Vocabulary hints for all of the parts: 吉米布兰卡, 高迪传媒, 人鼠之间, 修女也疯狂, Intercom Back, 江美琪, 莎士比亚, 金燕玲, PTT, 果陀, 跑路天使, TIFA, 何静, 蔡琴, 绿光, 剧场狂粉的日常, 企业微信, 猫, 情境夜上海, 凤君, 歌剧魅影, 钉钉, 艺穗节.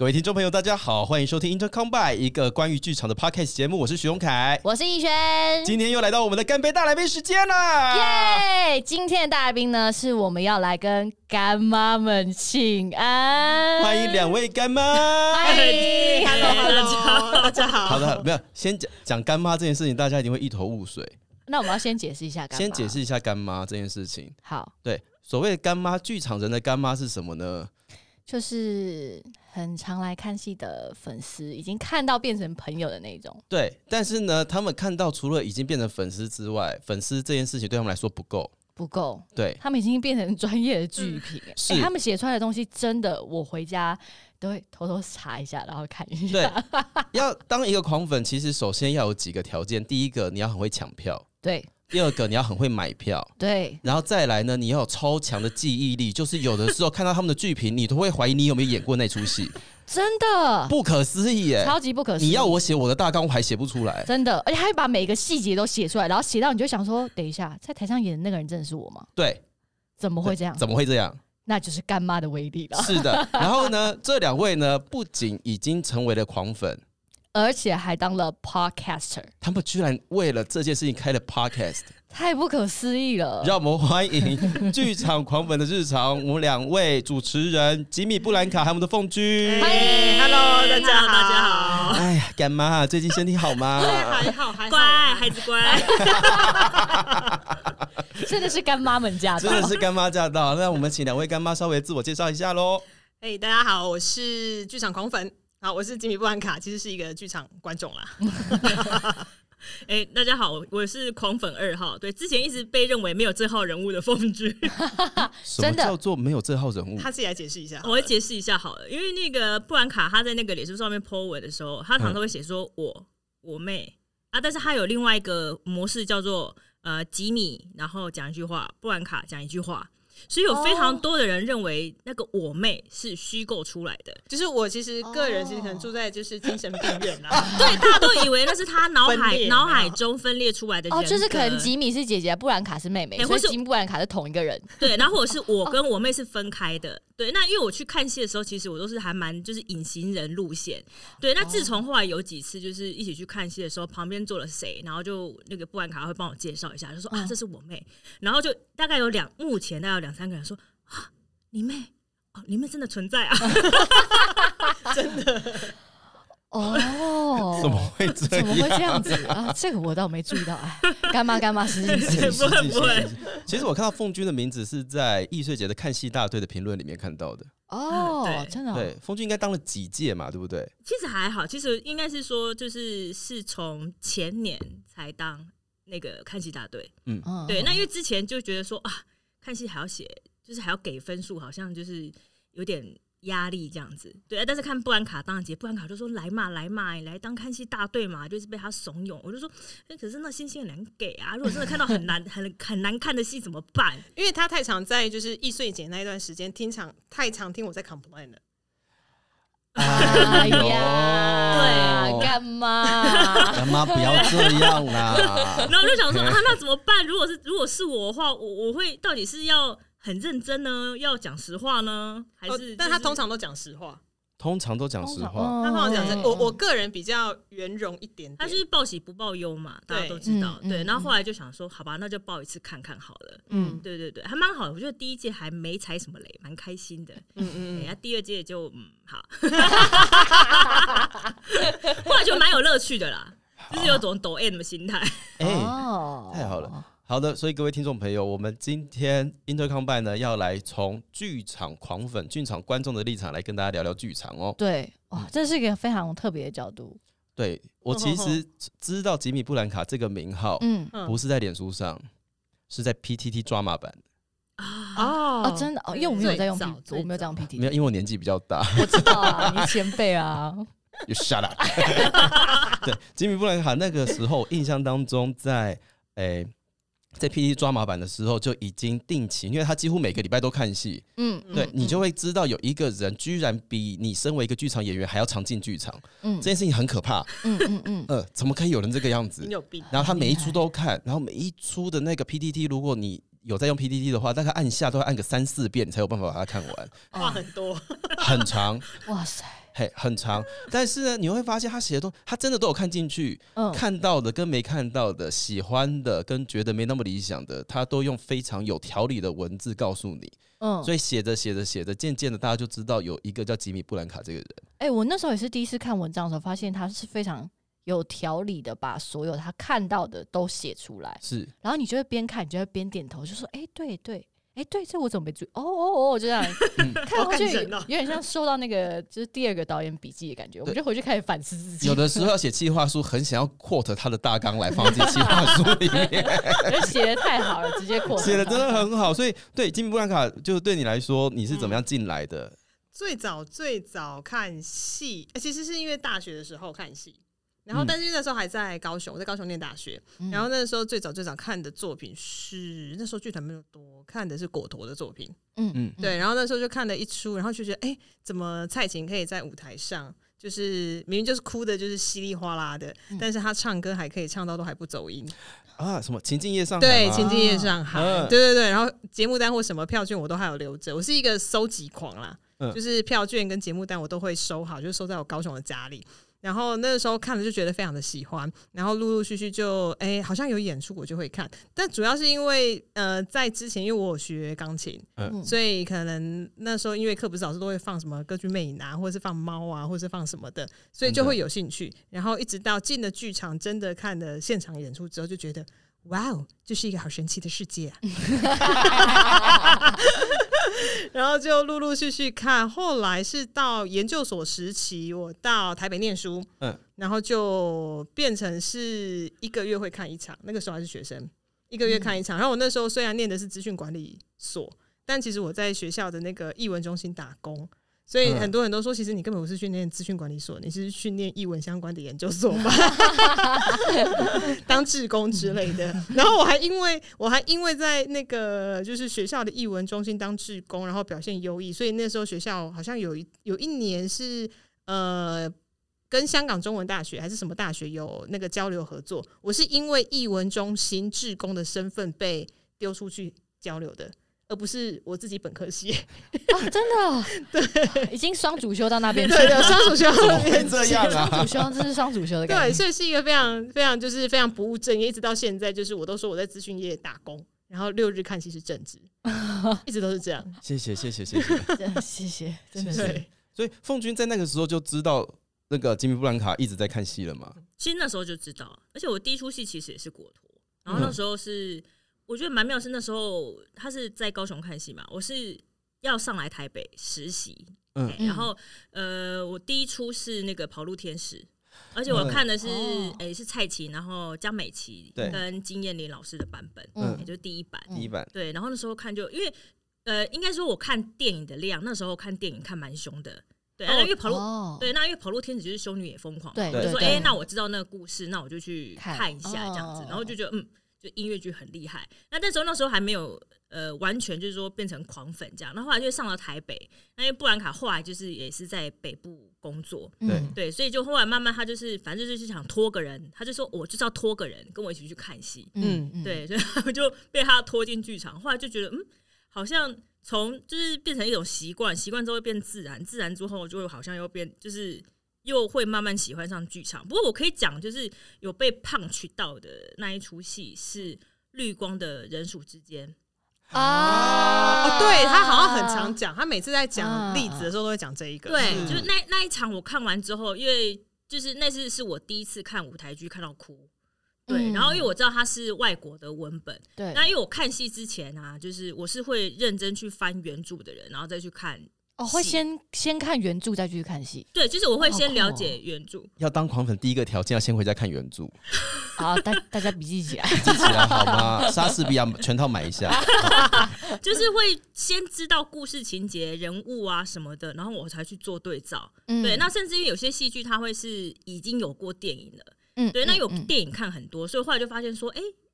各位听众朋友大家好，欢迎收听 Intercom Back 一个关于剧场的 Podcast 节目，我是徐荣凯，我是逸轩，今天又来到我们的干杯大来宾时间了耶！今天的大来宾呢，是我们要来跟干妈们请安，欢迎两位干妈。嗨 Hello 大家好。好的，没有先讲干妈这件事情，大家一定会一头雾水，那我们要先解释一下干妈，先解释一下干妈这件事情。好，对，所谓的干妈，剧场人的干妈是什么呢？就是很常来看戏的粉丝，已经看到变成朋友的那种。对，但是呢，他们看到除了已经变成粉丝之外，粉丝这件事情对他们来说不够，不够。对，他们已经变成专业的剧评，欸，他们写出来的东西真的，我回家都会偷偷查一下，然后看一下。对，要当一个狂粉，其实首先要有几个条件：第一个，你要很会抢票；对。第二个你要很会买票，对，然后再来呢，你要有超强的记忆力，就是有的时候看到他们的剧评，你都会怀疑你有没有演过那出戏，真的不可思议耶，超级不可思议。你要我写我的大纲，我还写不出来，真的，而且还把每个细节都写出来，然后写到你就想说，等一下，在台上演的那个人真的是我吗？对，怎么会这样？怎么会这样？那就是干妈的威力了。是的，然后呢，这两位呢，不仅已经成为了狂粉。而且还当了 podcaster， 他们居然为了这件事情开了 podcast， 太不可思议了！让我们欢迎剧场狂粉的日常，我们两位主持人吉米布兰卡和我们的凤君。欢迎 ，Hello， 大家好，大家好。哎呀，干妈最近身体好吗？还好，还好，乖，孩子乖。真的是干妈们驾到，真的是干妈驾到。那我们请两位干妈稍微自我介绍一下喽。嘿，大家好，我是剧场狂粉。好，我是吉米布兰卡，其实是一个剧场观众啦。欸，大家好，我是狂粉2号，对，之前一直被认为没有这号人物的凤君。什么叫做没有这号人物？他自己来解释一下。我会解释一下好了，因为那个布兰卡他在那个脸书上面 po 文的时候，他常常会写说我妹啊，但是他有另外一个模式叫做吉米，然后讲一句话，布兰卡讲一句话。所以有非常多的人认为那个我妹是虚构出来的，就是我其实个人其实可能住在就是精神病院啊，对，大家都以为那是他脑海中分裂出来的人格，就是可能吉米是姐姐，布兰卡是妹妹，或是吉米布兰卡是同一个人，对，然后或者是我跟我妹是分开的，对，那因为我去看戏的时候，其实我都是还蛮就是隐形人路线，对，那自从后来有几次就是一起去看戏的时候，旁边坐了谁，然后就那个布兰卡会帮我介绍一下，就说啊这是我妹，然后就大概有目前大概有两三个人说啊，你妹哦，你妹真的存在啊，真的哦，怎么会这样子啊？这个我倒没注意到，哎，干妈是。其实我看到凤君的名字是在艺穗节的看戏大队的评论里面看到的。哦，真的，对，凤君应该当了几届嘛，对不对？其实还好，其实应该是说就是从前年才当那个看戏大队，嗯，对，那因为之前就觉得说啊。看戏还要写，就是还要给分数，好像就是有点压力这样子。对，但是看布兰卡当姐，布兰卡就说来嘛来嘛，你来当看戏大队嘛，就是被他怂恿。我就说，欸，可是那星星很难给啊，如果真的看到很难看的戏怎么办？因为他太常在就是艺穗节那一段时间太常听我在 complain 了。哎呀，对，干妈不要这样啦。然后我就想说，那怎么办？如果是我的话，我会到底是要很认真呢，要讲实话呢，还是，就是？但他通常都讲实话。通常都讲实话，他通常讲真。我个人比较圆融一点点，他就是报喜不报忧嘛，大家都知道。对，然后后来就想说，好吧，那就报一次看看好了。嗯，对对对，还蛮好的。我觉得第一届还没踩什么雷，蛮开心的。嗯，那第二届就好，后来就蛮有乐趣的啦，就是有种抖 M 的心态。哎，太好了。好的，所以各位听众朋友，我们今天 Intercom Back 呢，要来从剧场狂粉、剧场观众的立场来跟大家聊聊剧场哦。对，哇，这是一个非常特别的角度。对，我其实知道吉米布兰卡这个名号，不是在脸书上，是在 PTT Drama 版。哦，真的哦，因为我没有在用 PTT， 我没有在用 PTT， 没有，因为我年纪比较大。我知道啊，你前辈啊。You shut up 。对，吉米布兰卡那个时候印象当中在 PTT 抓马版的时候就已经定期，因为他几乎每个礼拜都看戏，对，你就会知道有一个人居然比你身为一个剧场演员还要常进剧场，这件事情很可怕，怎么可以有人这个样子？你有病！然后他每一出都看，然后每一出的那个 PTT， 如果你有在用 PTT 的话，大概按下都要按个3-4遍，你才有办法把它看完。话很多，很长。哇塞！嘿，很长。但是呢，你会发现他写的东西，他真的都有看进去，看到的跟没看到的，喜欢的跟觉得没那么理想的，他都用非常有条理的文字告诉你。所以写着，渐渐的大家就知道有一个叫吉米布兰卡这个人。欸，我那时候也是第一次看文章的时候，发现他是非常有条理的把所有他看到的都写出来，是。然后你就会边看，你就会边点头，就说：“欸，对对。”哎，对，这我怎么没注意？哦，就这样看过去，有点像受到那个就是第二个导演笔记的感觉。我们就回去开始反思自己。有的时候要写企划书，很想要 quote 他的大纲来放进企划书里面，就写得太好了，直接 quote。写得真的很好，所以对吉米布兰卡，就对你来说，你是怎么样进来的？最早看戏，其实是因为大学的时候看戏。然后，但是那时候还在高雄，在高雄念大学。然后那时候最早看的作品是，那时候剧团没有多，看的是果陀的作品。对。然后那时候就看了一出，然后就觉得，哎，怎么蔡琴可以在舞台上，就是明明就是哭的，就是稀里哗啦的，但是她唱歌还可以唱到都还不走音。啊，什么情境夜上海？对，情境夜上海。对。然后节目单或什么票券我都还有留着，我是一个收集狂啦，就是票券跟节目单我都会收好，就收在我高雄的家里。然后那个时候看了就觉得非常的喜欢，然后陆陆续续就好像有演出我就会看，但主要是因为在之前因为我有学钢琴，所以可能那时候因为课不是老师都会放什么歌剧魅影啊，或者是放猫啊，或者是放什么的，所以就会有兴趣。然后一直到进了剧场，真的看了现场演出之后，就觉得哇哦，这是一个好神奇的世界啊！然后就陆陆续续看，后来是到研究所时期，我到台北念书，然后就变成是一个月会看一场。那个时候还是学生，一个月看一场。然后我那时候虽然念的是资讯管理所，但其实我在学校的那个艺文中心打工。所以很多人都说，其实你根本不是训练资讯管理所，你是训练艺文相关的研究所嘛，当志工之类的。然后我还因为在那个就是学校的艺文中心当志工，然后表现优异，所以那时候学校好像有一年是跟香港中文大学还是什么大学有那个交流合作，我是因为艺文中心志工的身份被丢出去交流的。而不是我自己本科系啊，真的、哦，对，已经双主修到那边去了，对，双主修到那边这样啊，双主修，这是双主修的感觉，对，所以是一个非常非常就是非常不务正业，一直到现在，就是我都说我在资讯业打工，然后6日看戏是正职，一直都是这样。谢谢，真的是。所以凤君在那个时候就知道那个吉米布兰卡一直在看戏了嘛？其实那时候就知道，而且我第一出戏其实也是果陀，然后那时候是。我觉得蛮妙是那时候他是在高雄看戏嘛，我是要上来台北实习，然后我第一出是那个跑路天使，而且我看的是是蔡琴，然后江美琪跟金燕玲老师的版本，就是第一版，对。然后那时候看就因为应该说我看电影的量，那时候看电影看蛮凶的。对，因为跑路，对，那因为跑路天使就是修女也疯狂，对，就说那我知道那个故事，那我就去看一下这样子，然后就觉得就音乐剧很厉害，那时候还没有完全就是说变成狂粉这样，那后来就上了台北，那因为布兰卡后来就是也是在北部工作，对，所以就后来慢慢他就是反正就是想拖个人，他就说我就是要拖个人跟我一起去看戏，对，所以我就被他拖进剧场，后来就觉得好像从就是变成一种习惯，习惯之后会变自然，自然之后就会好像又变就是。又会慢慢喜欢上剧场，不过我可以讲，就是有被punch到的那一出戏是绿光的人鼠之间啊，对，他好像很常讲，他每次在讲例子的时候都会讲这一个，对，就是那一场我看完之后，因为就是那次是我第一次看舞台剧看到哭，对，然后因为我知道它是外国的文本，对，那因为我看戏之前啊，就是我是会认真去翻原著的人，然后再去看。会先看原著再去看戏，对，就是我会先了解原著。要当狂粉，第一个条件要先回家看原著。好，大家笔记起来好吗？莎士比亚全套买一下。就是会先知道故事情节、人物啊什么的，然后我才去做对照。对，那甚至于有些戏剧它会是已经有过电影了，对，那有电影看很多，所以后来就发现说，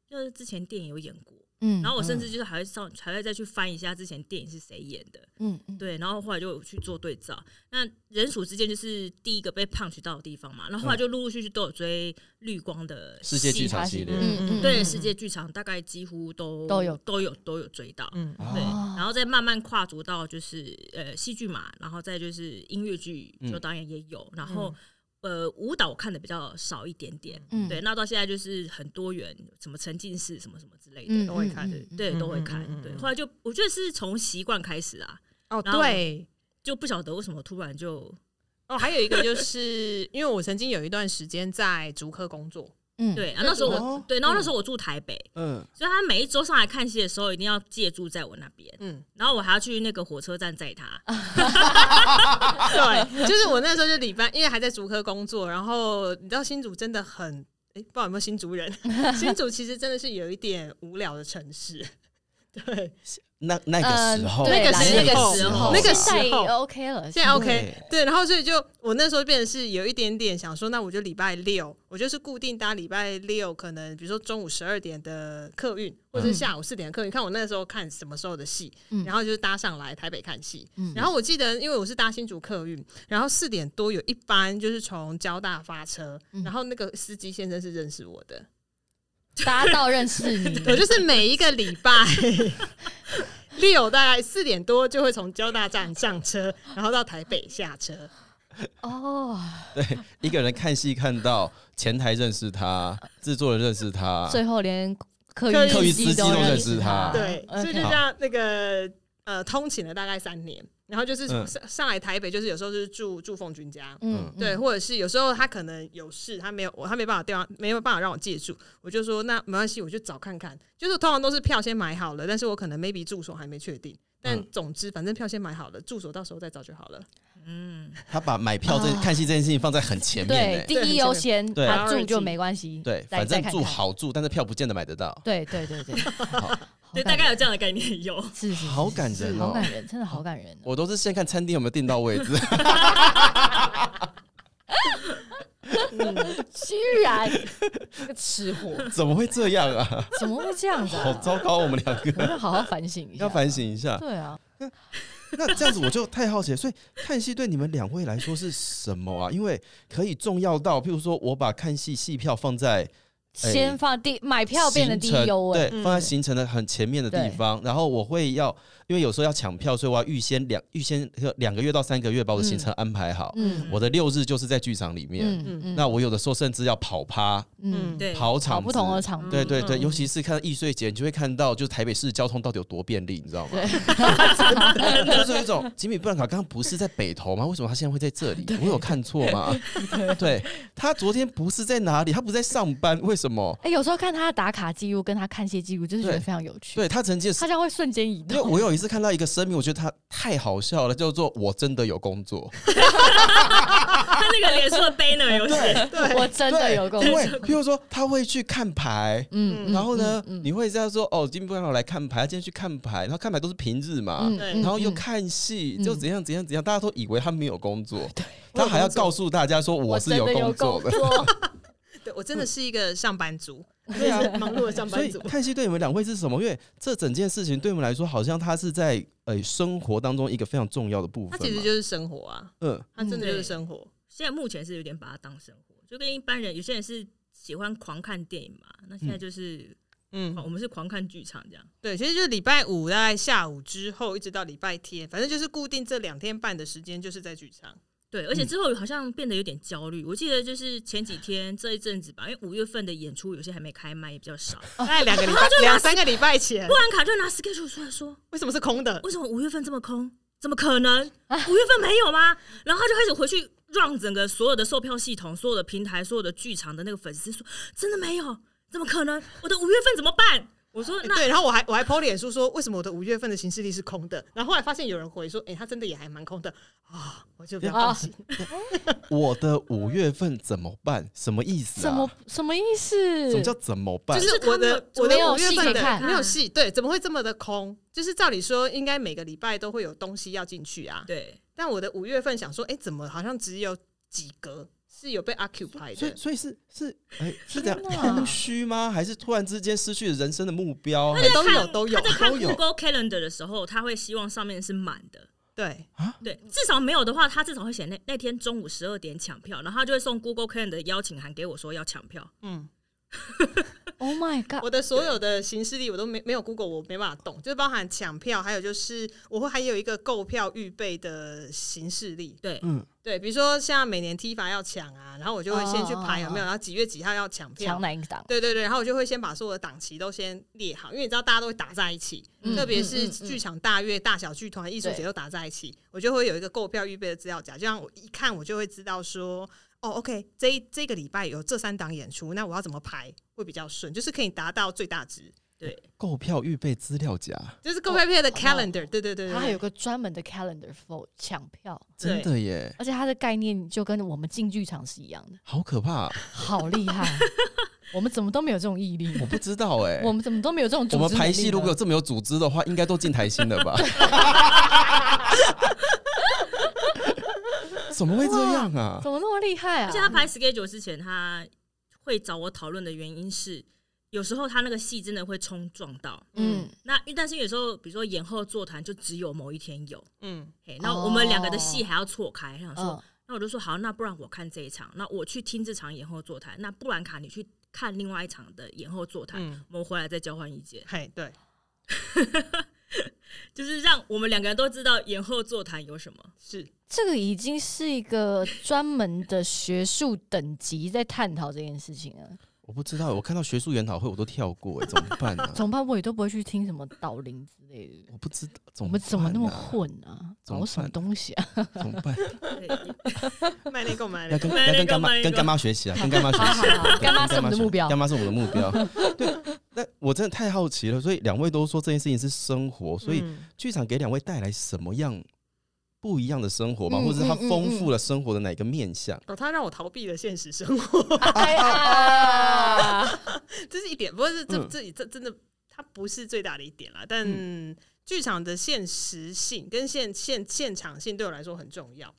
就是之前电影有演过。嗯，然后我甚至就是还会再去翻一下之前电影是谁演的，嗯，对，然后后来就去做对照。那人鼠之间就是第一个被punch到的地方嘛，然后后来就陆陆续续都有追绿光的世界剧场系列，嗯，对，世界剧场大概几乎都有追到，嗯，对，然后再慢慢跨足到就是戏剧嘛，然后再就是音乐剧，就当然也有，然后。舞蹈我看的比较少一点点，嗯，对，那到现在就是很多元，什么沉浸式什么什么之类的都会看，对，都会看，对。后来就我觉得是从习惯开始啊，哦，对，就不晓得为什么突然就哦，还有一个就是因为我曾经有一段时间在竹科工作，嗯，对，啊，那时候我对，然后那时候我住台北，嗯，所以他每一周上来看戏的时候，一定要借住在我那边，嗯，然后我还要去那个火车站载他。对，就是我那时候就礼拜，因为还在竹科工作，然后你知道新竹真的很，不知道有没有新竹人，新竹其实真的是有一点无聊的城市，对，那个时候，那个时候 OK 了，现在 OK， 对，然后所以就我那时候变成是有一点点想说，那我就礼拜六，我就是固定搭礼拜六，可能比如说中午12点的客运，或者是下午4点的客运，看我那时候看什么时候的戏，然后就是搭上来台北看戏，然后我记得因为我是搭新竹客运，然后4点多有一班就是从交大发车，然后那个司机先生是认识我的。搭到认识你，我就是每一个礼拜六大概4点多就会从交大站上车，然后到台北下车。哦，对，一个人看戏看到前台认识他，制作人认识他，最后连客运司机都认识他。对， okay. 所以就这样那个通勤了大概3年。然后就是上来台北，就是有时候就是住凤君家，嗯，对，或者是有时候他可能有事，他没办法让我借住，我就说那没关系，我就找看看。就是通常都是票先买好了，但是我可能 maybe 住所还没确定，但总之反正票先买好了，住所到时候再找就好了。嗯，他把买票看戏这件事情放在很前面，对，第一优先，他住就没关系，对，反正住好住，但是票不见得买得到。对对对对。对，大概有这样的概念，有是好感人，好感人，真的好感人。我都是先看餐厅有没有订到位置，居然这个吃货怎么会这样啊？怎么会这样子？好糟糕，我们两个要好好反省一下，要反省一下。对啊，那这样子我就太好奇了。所以看戏对你们两位来说是什么啊？因为可以重要到，譬如说我把看戏戏票放在。先放买票变得第一优位，对，放在行程的很前面的地方。然后我会要，因为有时候要抢票，所以我要预先2个月到3个月把我的行程安排好。嗯，我的6日就是在剧场里面。嗯，那我有的时候甚至要跑趴，嗯，对，跑场不同的场地。对对对，尤其是看到艺穗节，你就会看到就是台北市交通到底有多便利，你知道吗？对，就是有一种吉米布朗卡刚刚不是在北投吗？为什么他现在会在这里？我有看错吗？对，他昨天不是在哪里？他不是在上班，为什么？有时候看他的打卡记录跟他看戏记录，就是觉得非常有趣。对，他曾经，他这样会瞬间移动。因为我有一次看到一个声明，我觉得他太好笑了，叫做“我真的有工作”。他那个脸书的 banner 有写，对，我真的有工作。对，譬如说他会去看牌，嗯，然后呢，你会这样说哦，今天不要来看牌，今天去看牌，然后看牌都是平日嘛，然后又看戏，就怎样怎样怎样，大家都以为他没有工作，他还要告诉大家说我是有工作的。对，我真的是一个上班族，对啊，忙碌的上班族。所以看戏对你们两位是什么？因为这整件事情对我们来说，好像它是在生活当中一个非常重要的部分嘛。它其实就是生活啊，它真的就是生活。现在目前是有点把它当生活，就跟一般人，有些人是喜欢狂看电影嘛，那现在就是。嗯，我们是狂看剧场这样。对，其实就是礼拜五大概下午之后，一直到礼拜天，反正就是固定这2天半的时间，就是在剧场。对，而且之后好像变得有点焦虑。我记得就是前几天这一阵子吧，因为5月份的演出有些还没开卖，也比较少，大概2-3个礼拜前，布兰卡就拿 schedule 出来说，为什么是空的？为什么5月份这么空？怎么可能？5月份没有吗？然后他就开始回去让整个所有的售票系统、所有的平台、所有的剧场的那个粉丝说，真的没有？怎么可能？我的5月份怎么办？我说那对，然后我还 po 脸书说，为什么我的5月份的行事历是空的？然后后来发现有人回说，他真的也还蛮空的啊，我就比较放心。我的5月份怎么办？什么意思啊？什么意思？什么叫怎么办？就是我的5月份的没有戏，对，怎么会这么的空？就是照理说应该每个礼拜都会有东西要进去啊，对。但我的5月份想说，怎么好像只有几格？是有被 occupy 的，所以是这样空虚吗？还是突然之间失去人生的目标？都有。他在看 Google Calendar 的时候，他会希望上面是满的。对对，至少没有的话，他至少会写那天中午12点抢票，然后他就会送 Google Calendar 的邀请函给我，说要抢票。嗯。Oh my god！ 我的所有的行事历我都没有 Google， 我没办法动，就是包含抢票，还有就是我会还有一个购票预备的行事历。对，嗯，对，比如说像每年 TIFA 要抢啊，然后我就会先去排有没有，然后几月几号要抢票，抢哪一档？对对对，然后我就会先把所有的档期都先列好，因为你知道大家都会打在一起，特别是剧场大乐、大小剧团、艺术节都打在一起，我就会有一个购票预备的资料夹，就像我一看我就会知道说。哦 ，OK， 这个礼拜有这3档演出，那我要怎么排会比较顺？就是可以达到最大值。对，购票预备资料夹，就是购票预备的 calendar，、哦、对，它还有个专门的 calendar for 抢票，真的耶！而且它的概念就跟我们进剧场是一样的，好可怕、啊，好厉害！我们怎么都没有这种毅力？我不知道哎、欸，我们怎么都没有这种组织？我们排戏如果有这么有组织的话，应该都进台新了吧？怎么会这样啊？怎么那么厉害啊？而且他排 schedule 之前，他会找我讨论的原因是，有时候他那个戏真的会冲撞到，嗯，那但是有时候，比如说演后座谈就只有某一天有，嗯，那我们两个的戏还要错开，想说，那我就说好，那不然我看这一场，那我去听这场演后座谈，那布兰卡你去看另外一场的演后座谈，我们回来再交换意见，嘿，对。就是让我们两个人都知道演后座谈有什么，是这个已经是一个专门的学术等级在探讨这件事情了。我不知道，我看到学术研讨会我都跳过，怎么办啊？怎么办？我也都不会去听什么导聆之类的。我不知道，我们怎么那么混啊？搞什么东西啊？怎么办？卖力购买，要跟干妈学习啊！跟干妈学习，干妈是我们的目标，干妈是我们的目标。对，那我真的太好奇了，所以两位都说这件事情是生活，所以剧场给两位带来什么样？不一样的生活嘛，或者是它丰富了生活的哪个面向？哦，它让我逃避了现实生活，这是一点。不过这真的，它不是最大的一点啦。但剧场的现实性跟现场性对我来说很重要。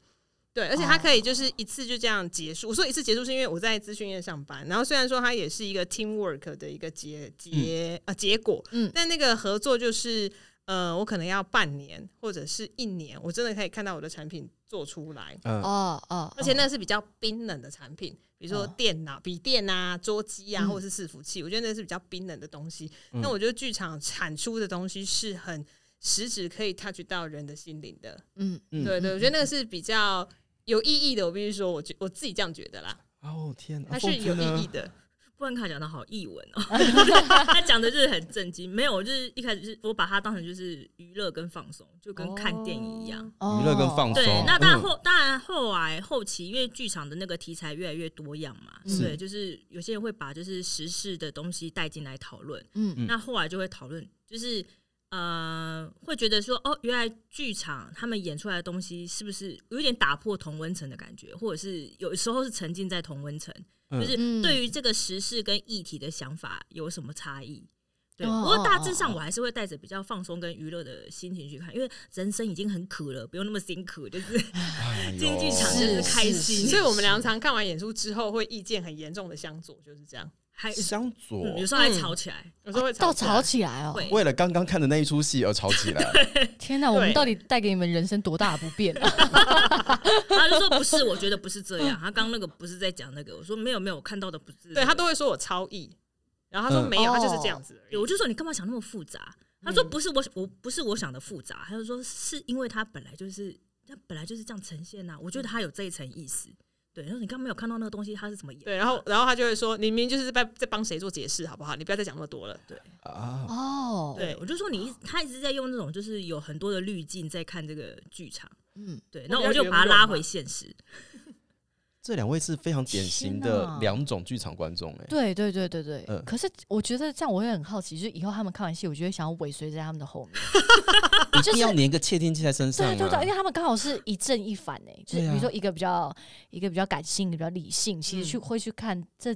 对，而且它可以就是一次就这样结束。我说一次结束是因为我在资讯业上班，然后虽然说它也是一个 teamwork 的一个结果，但那个合作就是。我可能要半年或者是1年，我真的可以看到我的产品做出来。而且那是比较冰冷的产品，比如说电脑、笔电啊、桌机啊，或者是伺服器，我觉得那是比较冰冷的东西。那我觉得剧场产出的东西是很实质可以 touch 到人的心灵的。对，我觉得那个是比较有意义的。我必须说，我自己这样觉得啦。哦天哪，它是有意义的。布兰卡讲的好译文哦，他讲的就是很震惊。没有，就是一开始是我把它当成就是娱乐跟放松，就跟看电影一样，娱乐跟放松。对，那当然后期，因为剧场的那个题材越来越多样嘛，对，就是有些人会把就是时事的东西带进来讨论，那后来就会讨论，就是会觉得说，哦，原来剧场他们演出来的东西是不是有点打破同温层的感觉，或者是有时候是沉浸在同温层。就是对于这个时事跟议题的想法有什么差异？对，不过大致上我还是会带着比较放松跟娱乐的心情去看，因为人生已经很苦了，不用那么辛苦，就是进剧场就是开心。所以我们常常看完演出之后，会意见很严重的相左，就是这样。还相左，有时候还吵起来，有时候会到吵起来哦。为了刚刚看的那一出戏而吵起来，天哪！我们到底带给你们人生多大的不便啊？他就说不是，我觉得不是这样。他刚那个不是在讲那个，我说没有，我看到的不是。对，他都会说我超意，然后他说没有，他就是这样子而已。我就说你干嘛想那么复杂？他说不是我不是我想的复杂，他就说是因为他本来就是这样呈现啊。我觉得他有这一层意思。对，然后你刚没有看到那个东西，他是怎么演的？对，然后他就会说，你明明就是在帮谁做解释，好不好？你不要再讲那么多了。对对，我就说他一直在用那种就是有很多的滤镜在看这个剧场，对，那我就把它拉回现实。这两位是非常典型的两种剧场观众，对、可是我觉得这样我会很好奇，就是以后他们看完戏，我就会想要尾随在他们的后面，一定要黏个窃听器在身上，对，因为他们刚好是一正一反，就是比如说一个比较感性，一个比较理性，其实会去看这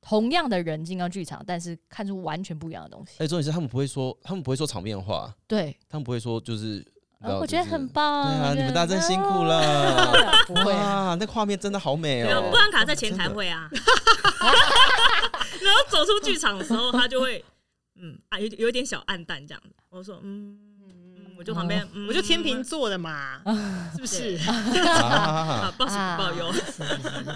同样的人进到剧场，但是看出完全不一样的东西。而且重点是他们不会说场面话，对，他们不会说就是我觉得很棒，对啊，你们大家真辛苦了，不会啊，那画面真的好美哦。布兰卡在前台会啊，然后走出剧场的时候，他就会有点小暗淡这样子。我说我就旁边，我就天秤座的嘛，是不是？报喜不报忧。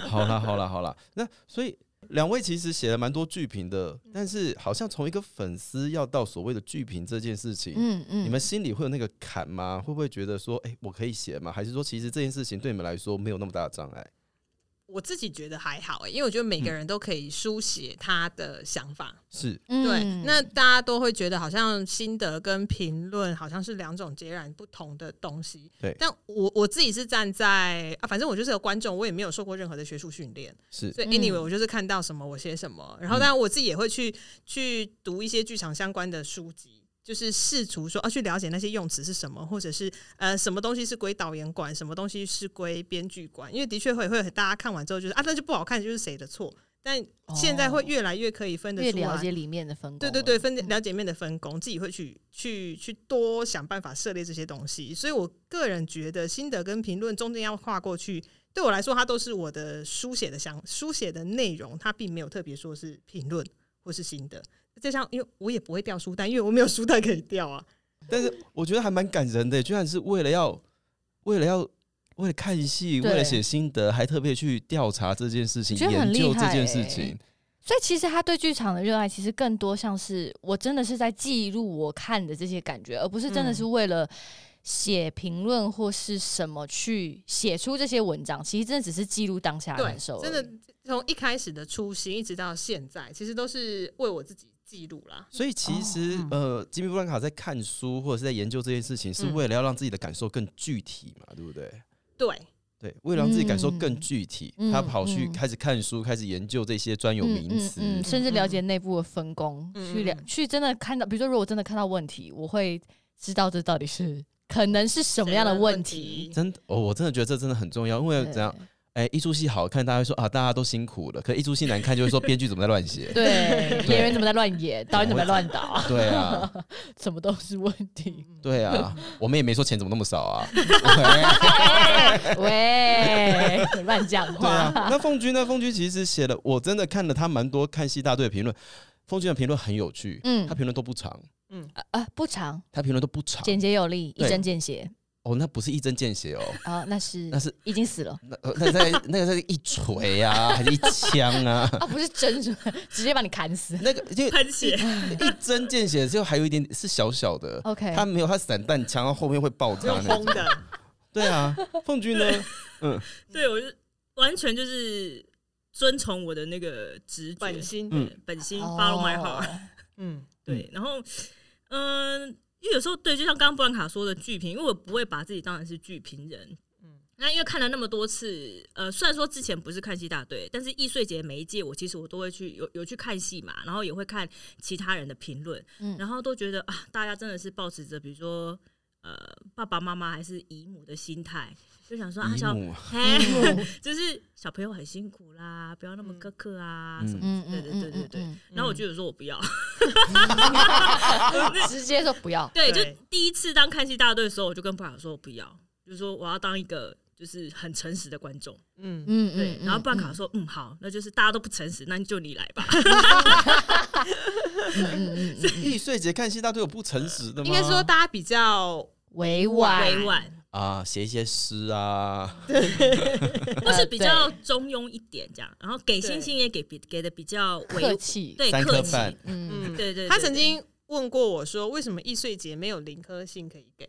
好啦好啦好啦，那所以两位其实写了蛮多剧评的，但是好像从一个粉丝要到所谓的剧评这件事情，你们心里会有那个坎吗？会不会觉得说，哎，我可以写吗？还是说，其实这件事情对你们来说没有那么大的障碍？我自己觉得还好，因为我觉得每个人都可以书写他的想法，是对。那大家都会觉得好像心得跟评论好像是两种截然不同的东西，对。但我自己是站在反正我就是个观众，我也没有受过任何的学术训练，是。所以 anyway 我就是看到什么我写什么，然后当然我自己也会去读一些剧场相关的书籍。就是试图说去了解那些用词是什么，或者是什么东西是归导演管，什么东西是归编剧管，因为的确会大家看完之后就是那就不好看，就是谁的错。但现在会越来越可以分得出来，越了解里面的分工，对对对，了解里面的分工，自己会去多想办法涉猎这些东西。所以我个人觉得心得跟评论中间要跨过去，对我来说它都是我的书写的内容，它并没有特别说是评论或是心得。就像因为我也不会掉书单，因为我没有书单可以掉啊。但是我觉得还蛮感人的，居然是为了看戏，为了写心得，还特别去调查这件事情，研究这件事情。所以其实他对剧场的热爱，其实更多像是我真的是在记录我看的这些感觉，而不是真的是为了写评论或是什么去写出这些文章。其实真的只是记录当下的感受。真的从一开始的初心一直到现在，其实都是为我自己记录啦。所以其实吉米布兰卡在看书或者是在研究这件事情，是为了要让自己的感受更具体嘛，对不对？对对，为了让自己感受更具体，他跑去开始看书，开始研究这些专有名词，甚至了解内部的分工，去真的看到，比如说如果我真的看到问题，我会知道这到底是可能是什么样的问题。真的我真的觉得这真的很重要，因为怎样？一出戏好看，大家会说大家都辛苦了。可一出戏难看，就会说编剧怎么在乱写，对，演员怎么在乱演，导演怎么在乱导，对啊，什么都是问题。对啊，我们也没说钱怎么那么少啊。喂，乱讲话。啊，那凤君其实写了，我真的看了他蛮多看戏大队的评论。凤君的评论很有趣，他评论都不长，不长，他评论都不长，简洁有力，一针见血。哦，那不是一针见血哦，那是已经死了，那个是一锤啊，还是一枪啊？不是针，直接把你砍死。那个就喷血，一针见血就还有一点是小小的 ，OK， 它没有，它散弹枪后面会爆炸，轰的。对啊，凤君呢？对，我就完全就是遵从我的那个直觉，本心 follow my heart。对，然后因为有时候对，就像刚刚布兰卡说的剧评，因为我不会把自己当成是剧评人。那因为看了那么多次，虽然说之前不是看戏大队，但是艺穗节每一届我其实都会去有去看戏嘛，然后也会看其他人的评论，然后都觉得大家真的是抱持着比如说爸爸妈妈还是姨母的心态，就想说就是小朋友很辛苦啦，不要那么苛刻啊，什么之类的，对。然后我就有说我不要，直接说不要。对，就第一次当看戏大队的时候，我就跟布兰卡说我不要，就是说我要当一个就是很诚实的观众。对。然后布兰卡说好，那就是大家都不诚实，那就你来吧。艺穗节看戏大队有不诚实的吗？应该说大家比较委婉。写一些诗啊，或是比较中庸一点这样，然后给星星也给的比较客气，对，客气。对。他曾经问过我说，为什么艺穗节没有0颗星可以给？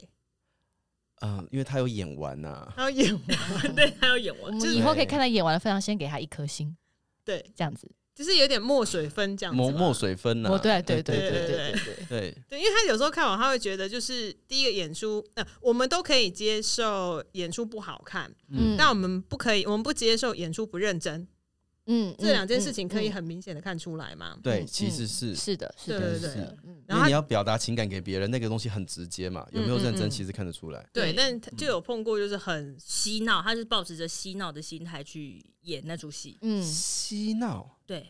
因为他有演完啊，他有演完，对，他有演完。就是以后可以看到演完的分，先给他1颗星，对，这样子。就是有点墨水分这样子，墨水分啊，对，因为他有时候看完，他会觉得就是第一个演出，我们都可以接受演出不好看，但我们不接受演出不认真，这两件事情可以很明显的看出来嘛，对，其实是的，因为你要表达情感给别人，那个东西很直接嘛，有没有认真其实看得出来，对，但就有碰过就是很嬉闹，他是抱持着嬉闹的心态去演那出戏，嬉闹。对，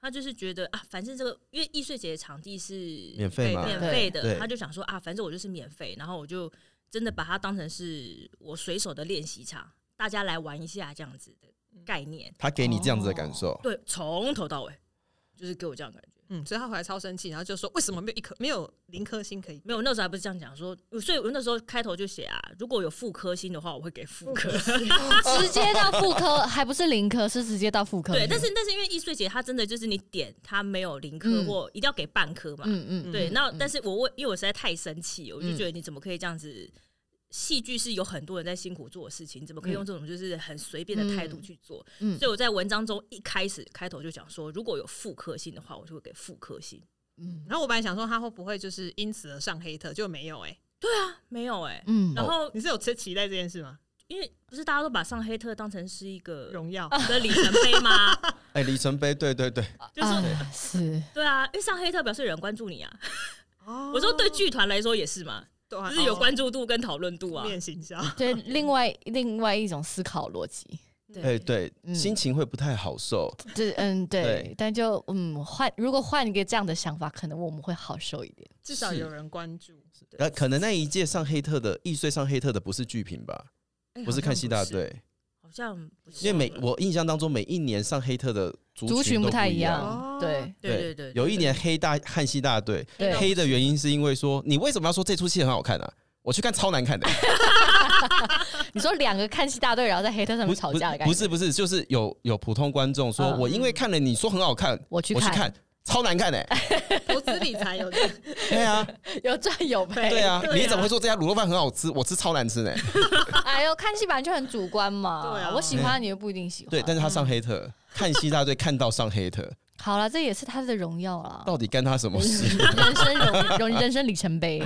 他就是觉得反正这个因为艺穗节的场地是免费的，他就想说反正我就是免费，然后我就真的把它当成是我随手的练习场，大家来玩一下这样子的概念。他给你这样子的感受，哦、对，从头到尾就是给我这样的感觉。嗯，所以他回来超生气，然后就说为什么没有0颗星可以？没有，那时候还不是这样讲说，所以我那时候开头就写啊，如果有副科星的话，我会给副科，直接到副科，还不是0颗，是直接到副科。对，但是因为易碎姐她真的就是你点她没有0颗、嗯、或一定要给半颗嘛，嗯嗯，对。那、嗯、但是我因为我实在太生气，我就觉得你怎么可以这样子？戏剧是有很多人在辛苦做的事情，怎么可以用这种就是很随便的态度去做、嗯嗯、所以我在文章中一开始开头就讲说，如果有副科星的话，我就会给副科星、嗯、然后我本来想说他会不会就是因此而上黑特，就没有欸。对啊，没有欸、嗯、然后、哦、你是有期待这件事吗？因为不是大家都把上黑特当成是一个荣耀的里程碑吗？哎、欸，里程碑，对对对，就是、是，对啊，因为上黑特表示有人关注你啊、哦、我说对剧团来说也是嘛，就是有关注度跟讨论度啊，面形象，对，另外一种思考逻辑，对、欸、对、嗯，心情会不太好受，对，嗯，对，對，但就如果换一个这样的想法，可能我们会好受一点，至少有人关注。可能那一届上黑特的易碎上黑特的不是剧评吧、欸，不是看戏大队，好像不是，因为我印象当中每一年上黑特的族群不太一样、哦、对对对对，有一年黑大汉西大队，黑的原因是因为说你为什么要说这出戏很好看啊，我去看超难看的。你说两个看戏大队然后在黑特上面吵架的感觉？不是就是有普通观众说、嗯、我因为看了你说很好看，我去看超难看的、欸、投资理财有赚，对啊，有赚有赔，对啊，你怎么会说这家卤肉饭很好吃，我吃超难吃呢、欸？哎呦，看戏本来就很主观嘛，对啊，我喜欢你又不一定喜欢，对，但是他上黑特、嗯、看戏大队看到上黑特，好啦，这也是他的荣耀啦，到底干他什么事？人生里程碑。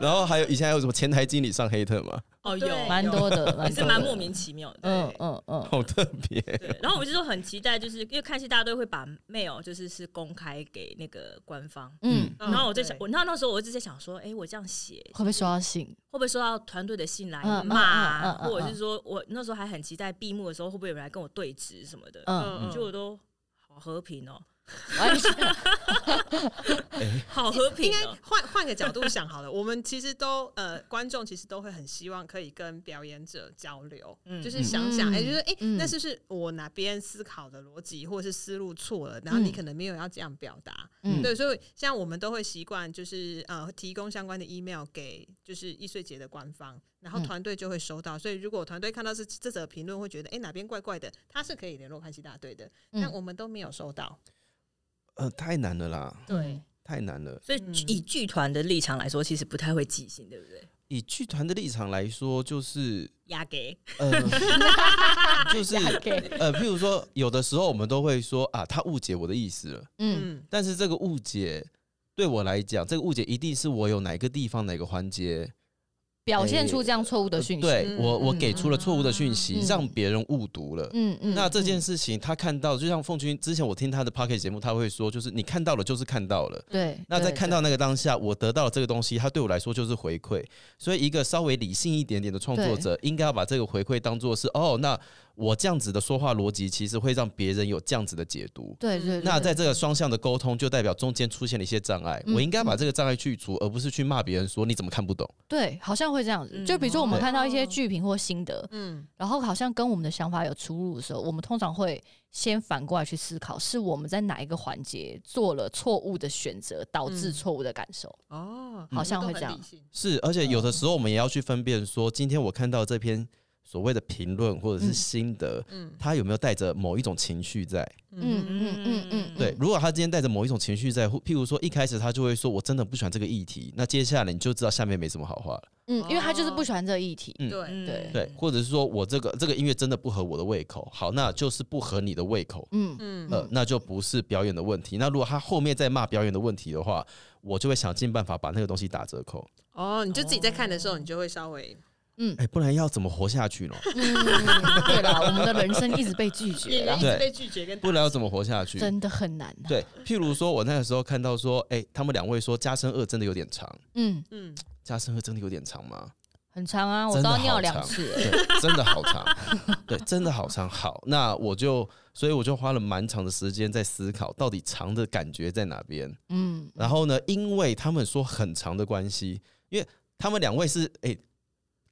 然后还有以前还有什么前台经理上黑特吗？哦，有，蛮多的，也是蛮莫名其妙的，嗯嗯嗯，好特别、哦。对，然后我就说很期待，就是因为看戏大队会把 mail 就是公开给那个官方，嗯，然后我就想，那时候我一直在想说，哎、欸，我这样写会不会收到信？会不会收到团队的信来骂、嗯嗯嗯嗯嗯嗯？或者是说我那时候还很期待闭幕的时候，会不会有人来跟我对峙什么的？嗯，就我都。好和平哦，好和平、哦。应该换个角度想好了，我们其实都观众其实都会很希望可以跟表演者交流，嗯、就是想想，就是那是不是我哪边思考的逻辑或是思路错了，然后你可能没有要这样表达，嗯、对，所以像我们都会习惯就是提供相关的 email 给就是易碎节的官方。然后团队就会收到，所以如果团队看到这则评论，会觉得哎、欸、哪边怪怪的，他是可以联络看戏大队的、嗯，但我们都没有收到。太难了啦，对，太难了。所以以剧团的立场来说，其实不太会记性，对不对？以剧团的立场来说，就是压给，就是譬如说，有的时候我们都会说啊，他误解我的意思了，嗯，但是这个误解对我来讲，这个误解一定是我有哪个地方哪个环节。表现出这样错误的讯息，对，我给出了错误的讯息，让别人误读了。那这件事情他看到，就像凤君之前我听他的 podcast 节目，他会说，就是你看到了就是看到了。对，那在看到那个当下，我得到了这个东西，它对我来说就是回馈。所以一个稍微理性一点点的创作者，应该要把这个回馈当作是哦，那我这样子的说话逻辑，其实会让别人有这样子的解读。对对。那在这个双向的沟通，就代表中间出现了一些障碍，我应该把这个障碍去除，而不是去骂别人说你怎么看不懂。对，好像。会这样子，就比如说我们看到一些剧评或心得、嗯，然后好像跟我们的想法有出入的时候，我们通常会先反过来去思考，是我们在哪一个环节做了错误的选择，导致错误的感受。哦、好像会这样、嗯。是，而且有的时候我们也要去分辨说，今天我看到这篇所谓的评论或者是心得，它有没有带着某一种情绪在？对，如果他今天带着某一种情绪在，譬如说一开始他就会说我真的不喜欢这个议题，那接下来你就知道下面没什么好话了。嗯，因为他就是不喜欢这个议题，对，或者是说我这个音乐真的不合我的胃口，好，那就是不合你的胃口，那就不是表演的问题。那如果他后面再骂表演的问题的话，我就会想尽办法把那个东西打折扣。哦，你就自己在看的时候，你就会稍微。不然要怎么活下去呢？对啦，我们的人生一直被拒绝了，不然要怎么活下去？真的很难、啊。对，譬如说，我那个时候看到说，他们2位说《加深2》真的有点长。加深2真的有点长吗？很长啊，我都尿2次，真的好长，对，真的好长。好，那所以我就花了蛮长的时间在思考，到底长的感觉在哪边？然后呢，因为他们说很长的关系，因为他们2位是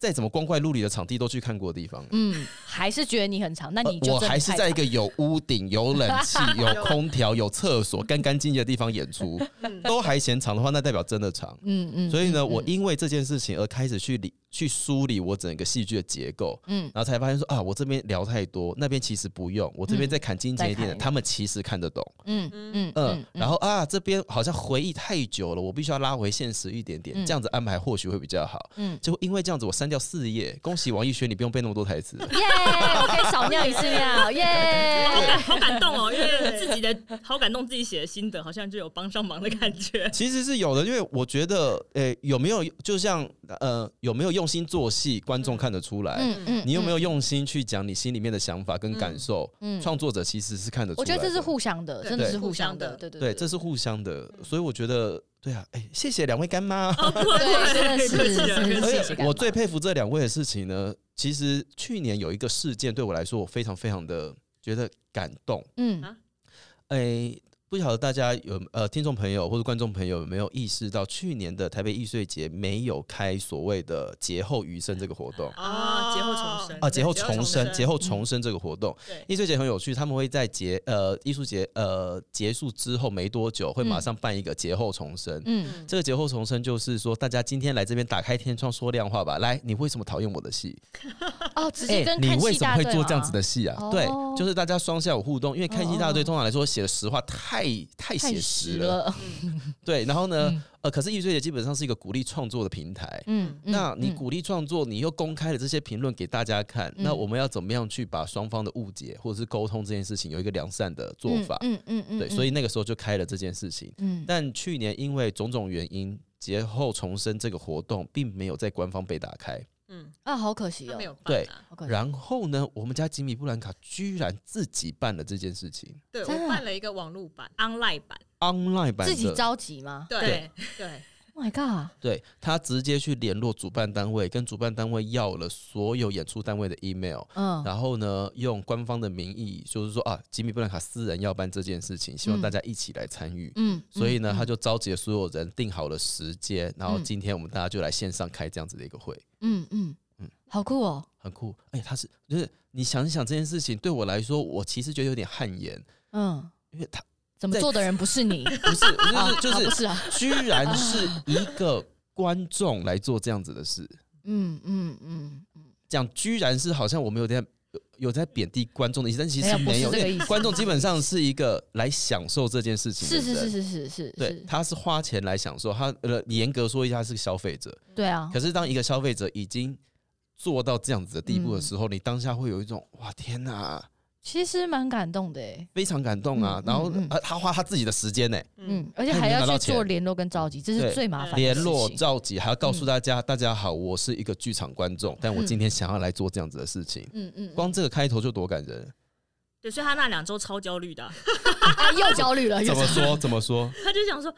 再怎么光怪陆离的场地都去看过的地方，嗯，还是觉得你很长，那你就真的太长，我还是在一个有屋顶、有冷气、有空调、有厕所、干干净净的地方演出，都还嫌长的话，那代表真的长，嗯嗯。所以呢，我因为这件事情而开始去梳理我整个戏剧的结构，嗯，然后才发现说啊，我这边聊太多，那边其实不用，我这边再砍精简一点的，他们其实看得懂，然后啊，这边好像回忆太久了，我必须要拉回现实一点点，这样子安排或许会比较好，嗯，就因为这样子我删掉4页，恭喜王艺轩，你不用背那么多台词。耶、yeah, ，我可以少尿一次尿。耶、yeah ，好感动哦，因为自己的好感动，自己写的心得好像就有帮上忙的感觉。其实是有的，因为我觉得，有没有就像有没有用心做戏，观众看得出来。你有没有用心去讲你心里面的想法跟感受？创作者其实是看得出来的。我觉得这是互相的，真的是互相的。对对 对，这是互相的，所以我觉得。对啊，哎、欸，谢谢两位干妈。哦、对，真的是。我最佩服这两位的事情呢，其实去年有一个事件对我来说，我非常非常的觉得感动。嗯，哎、欸，不晓得大家有听众朋友或者观众朋友有没有意识到，去年的台北艺穗节没有开所谓的劫后余生这个活动啊，劫后重生啊，劫后重生这个活动。艺穗节很有趣，他们会在艺术节结束之后没多久，会马上办一个劫后重生。嗯，这个劫后重生就是说，大家今天来这边打开天窗说亮话吧，来，你为什么讨厌我的戏？哦，直接跟看戏大队、啊欸、你为什么会做这样子的戏啊？哦、对，就是大家双向有互动，因为看戏大队通常来说写的实话太写实了，对。然后呢，可是艺穗节基本上是一个鼓励创作的平台，那你鼓励创作，你又公开了这些评论给大家看，那我们要怎么样去把双方的误解或者是沟通这件事情有一个良善的做法？对，所以那个时候就开了这件事情。但去年因为种种原因，劫后重生这个活动并没有在官方被打开。好可惜哦。没有办对，然后呢，我们家吉米布兰卡居然自己办了这件事情。对，我办了一个网络版 ，online 版 ，online 版自己召集吗？对。Oh my god！ 对，他直接去联络主办单位，跟主办单位要了所有演出单位的 email，然后呢，用官方的名义，就是说啊，吉米布兰卡私人要办这件事情，希望大家一起来参与。所以呢，他就召集了所有人，定好了时间，然后今天我们大家就来线上开这样子的一个会。好酷哦，很酷。他是就是你想一想这件事情，对我来说，我其实觉得有点汗颜。因为他。怎么做的人不是你？不是，居然是一个观众来做这样子的事。讲居然是好像我们有在贬低观众的意思，但其实没有，因为观众基本上是一个来享受这件事情的人。是，对，他是花钱来享受，他严格说一下他是消费者。对啊，可是当一个消费者已经做到这样子的地步的时候，你当下会有一种哇天哪！其实蛮感动的，非常感动啊！然后他花他自己的时间，而且还要去做联络跟召集，这是最麻烦的事情。联络召集还要告诉大家，大家好，我是一个剧场观众，但我今天想要来做这样子的事情。光这个开头就多感人。对，所以他那2周超焦虑的，又焦虑了。怎么说？他就想说，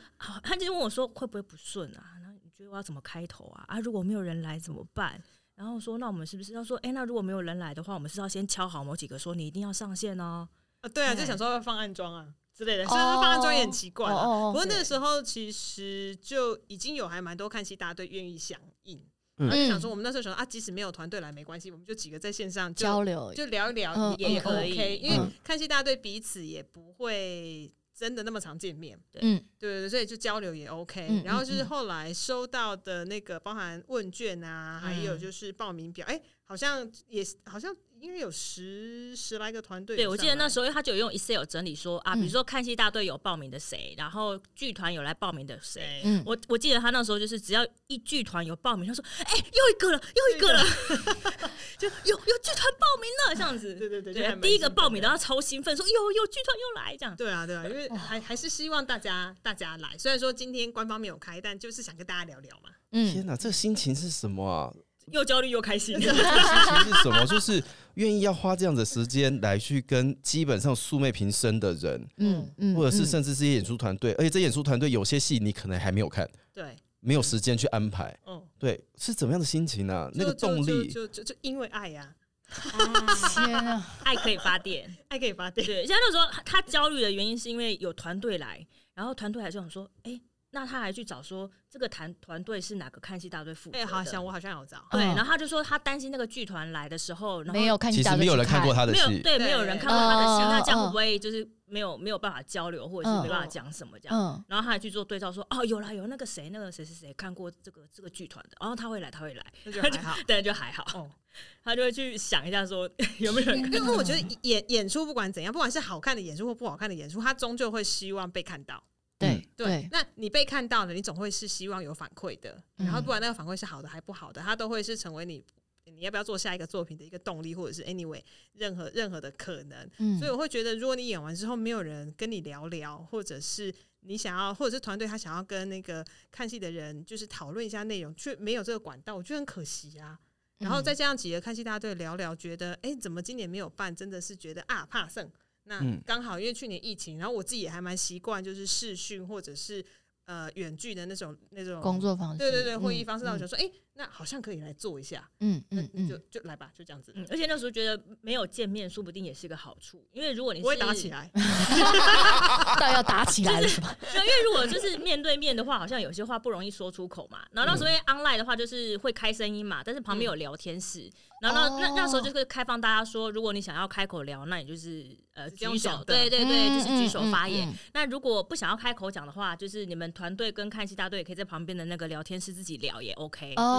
他就问我说，会不会不顺啊？你觉得我要怎么开头啊？啊，如果没有人来怎么办？然后说，那我们是不是要说，那如果没有人来的话，我们是要先敲好某几个说你一定要上线哦。对啊，就想说要放暗装啊之类的，虽然说放暗装也很奇怪啦。不过那时候其实就已经有还蛮多看戏大队愿意响应，就想说我们那时候想说即使没有团队来没关系，我们就几个在线上交流，就聊一聊也可以，因为看戏大队彼此也不会真的那么常见面。对，所以就交流也 OK。然后就是后来收到的那个包含问卷啊，还有就是报名表，好像因为有10来个团队。对，我记得那时候他就有用 Excel 整理说比如说看戏大队有报名的谁，然后剧团有来报名的谁。我记得他那时候就是只要一剧团有报名，他说又一个了，就有剧团报名了这样子。对，第一个报名然后超兴奋，说有剧团又来这样。对啊，因为还是希望大家来，虽然说今天官方没有开，但就是想跟大家聊聊嘛。天哪，这个心情是什么啊？又焦虑又开心。这个心情是什么？就是愿意要花这样的时间来去跟基本上素昧平生的人，或者是甚至是演出团队，而且这演出团队有些戏你可能还没有看，对，没有时间去安排，对，是怎么样的心情啊？那个动力就因为爱呀。天啊，爱可以发电。对，像那时候他焦虑的原因是因为有团队来，然后团队还就想说，那他还去找说这个团队是哪个看戏大队负责的，好像我好像有找，对，然后他就说他担心那个剧团来的时候，然后没有看戏大队，其实没有人看过他的戏，对，没有人看过他的戏，那这样会不会就是没有办法交流，或者是没办法讲什么这样，然后他还去做对照说，哦，有啦，有那个谁看过这个剧团的，然后他会来，那就还好，对，就还好，他就会去想一下说有没有人看，因为我觉得演出不管怎样，不管是好看的演出或不好看的演出，他终究会希望被看到。对，那你被看到了，你总会是希望有反馈的，然后不管那个反馈是好的还不好的，它都会是成为你要不要做下一个作品的一个动力，或者是 anyway 任何的可能，所以我会觉得如果你演完之后没有人跟你聊，或者是你想要，或者是团队他想要跟那个看戏的人就是讨论一下内容，却没有这个管道，我觉得很可惜啊。然后再加上几个看戏大队聊，觉得怎么今年没有办，真的是觉得啊怕剩。那刚好因为去年疫情，然后我自己也还蛮习惯就是视讯或者是远距的那种工作方式，对，会议方式，那我就说那好像可以来做一下，就来吧，就这样子，而且那时候觉得没有见面说不定也是个好处，因为如果你是不会打起来倒要打起来了是吧，就是因为如果就是面对面的话好像有些话不容易说出口嘛，然后那时候因为 online 的话就是会开声音嘛，但是旁边有聊天室，然后那时候就是开放大家说，如果你想要开口聊，那你就是举手，对，就是举手发言，那如果不想要开口讲的话，就是你们团队跟看戏大队也可以在旁边的那个聊天室自己聊也 OK，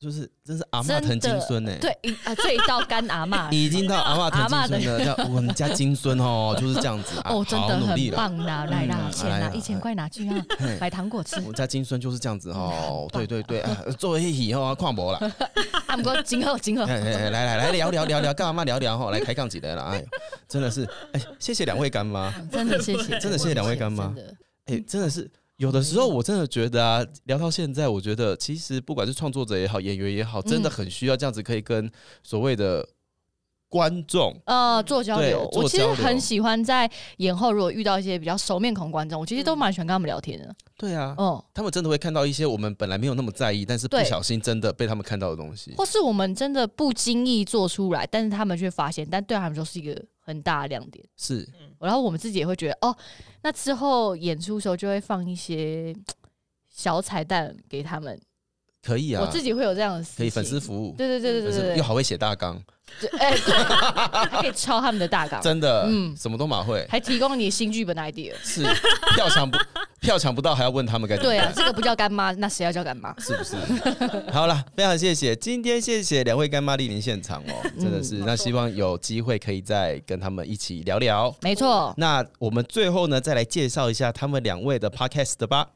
就是真是阿嬷疼金孙，对啊，这一道干阿嬷已经到阿嬷疼金孙了，我们家金孙就是这样子，真的很棒啦，来啦，钱啦，1000块拿去啊，买糖果吃。我们家金孙就是这样子对，做一起看无啦，啊不过今后，来聊，跟阿嬷聊，来开杠起来啦，真的是，谢谢两位干妈，真的谢谢两位干妈，真的是。有的时候我真的觉得啊，聊到现在，我觉得其实不管是创作者也好，演员也好，真的很需要这样子可以跟所谓的观众做交流。我其实很喜欢在演后，如果遇到一些比较熟面孔观众，我其实都蛮喜欢跟他们聊天的。对啊，他们真的会看到一些我们本来没有那么在意，但是不小心真的被他们看到的东西，或是我们真的不经意做出来，但是他们却发现，但对他们说是一个很大的亮点。是。然后我们自己也会觉得那之后演出的时候就会放一些小彩蛋给他们，可以啊，我自己会有这样的事情，可以粉丝服务，对，又好会写大纲，还可以抄他们的大纲，真的，什么都马会，还提供你新剧本 idea， 是票抢不到还要问他们该怎么办，对啊，这个不叫干妈，那谁要叫干妈？是不是？好啦，非常谢谢两位干妈莅临现场真的是，那希望有机会可以再跟他们一起聊聊，没错。那我们最后呢，再来介绍一下他们两位的 podcast 吧，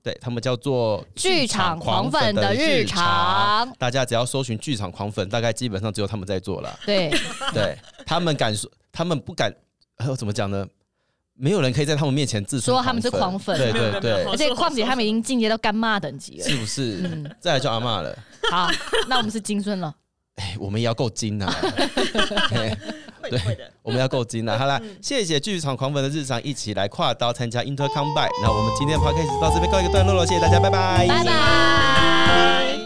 对，他们叫做剧场狂粉的日常，大家只要搜寻剧场狂粉，大概基本上只有他们在做了，对，他们不敢，怎么讲呢？没有人可以在他们面前自说他们是狂粉，对，而且况且他们已经进阶到干妈等级了，是不是？再来就阿嬷了。好，那我们是金孙了，我们也要够金啊！对，我们要够金啊！好啦，谢谢剧场狂粉的日常，一起来跨刀参加 Intercom Back。那我们今天的 podcast 到这边告一个段落了，谢谢大家，拜拜，拜拜。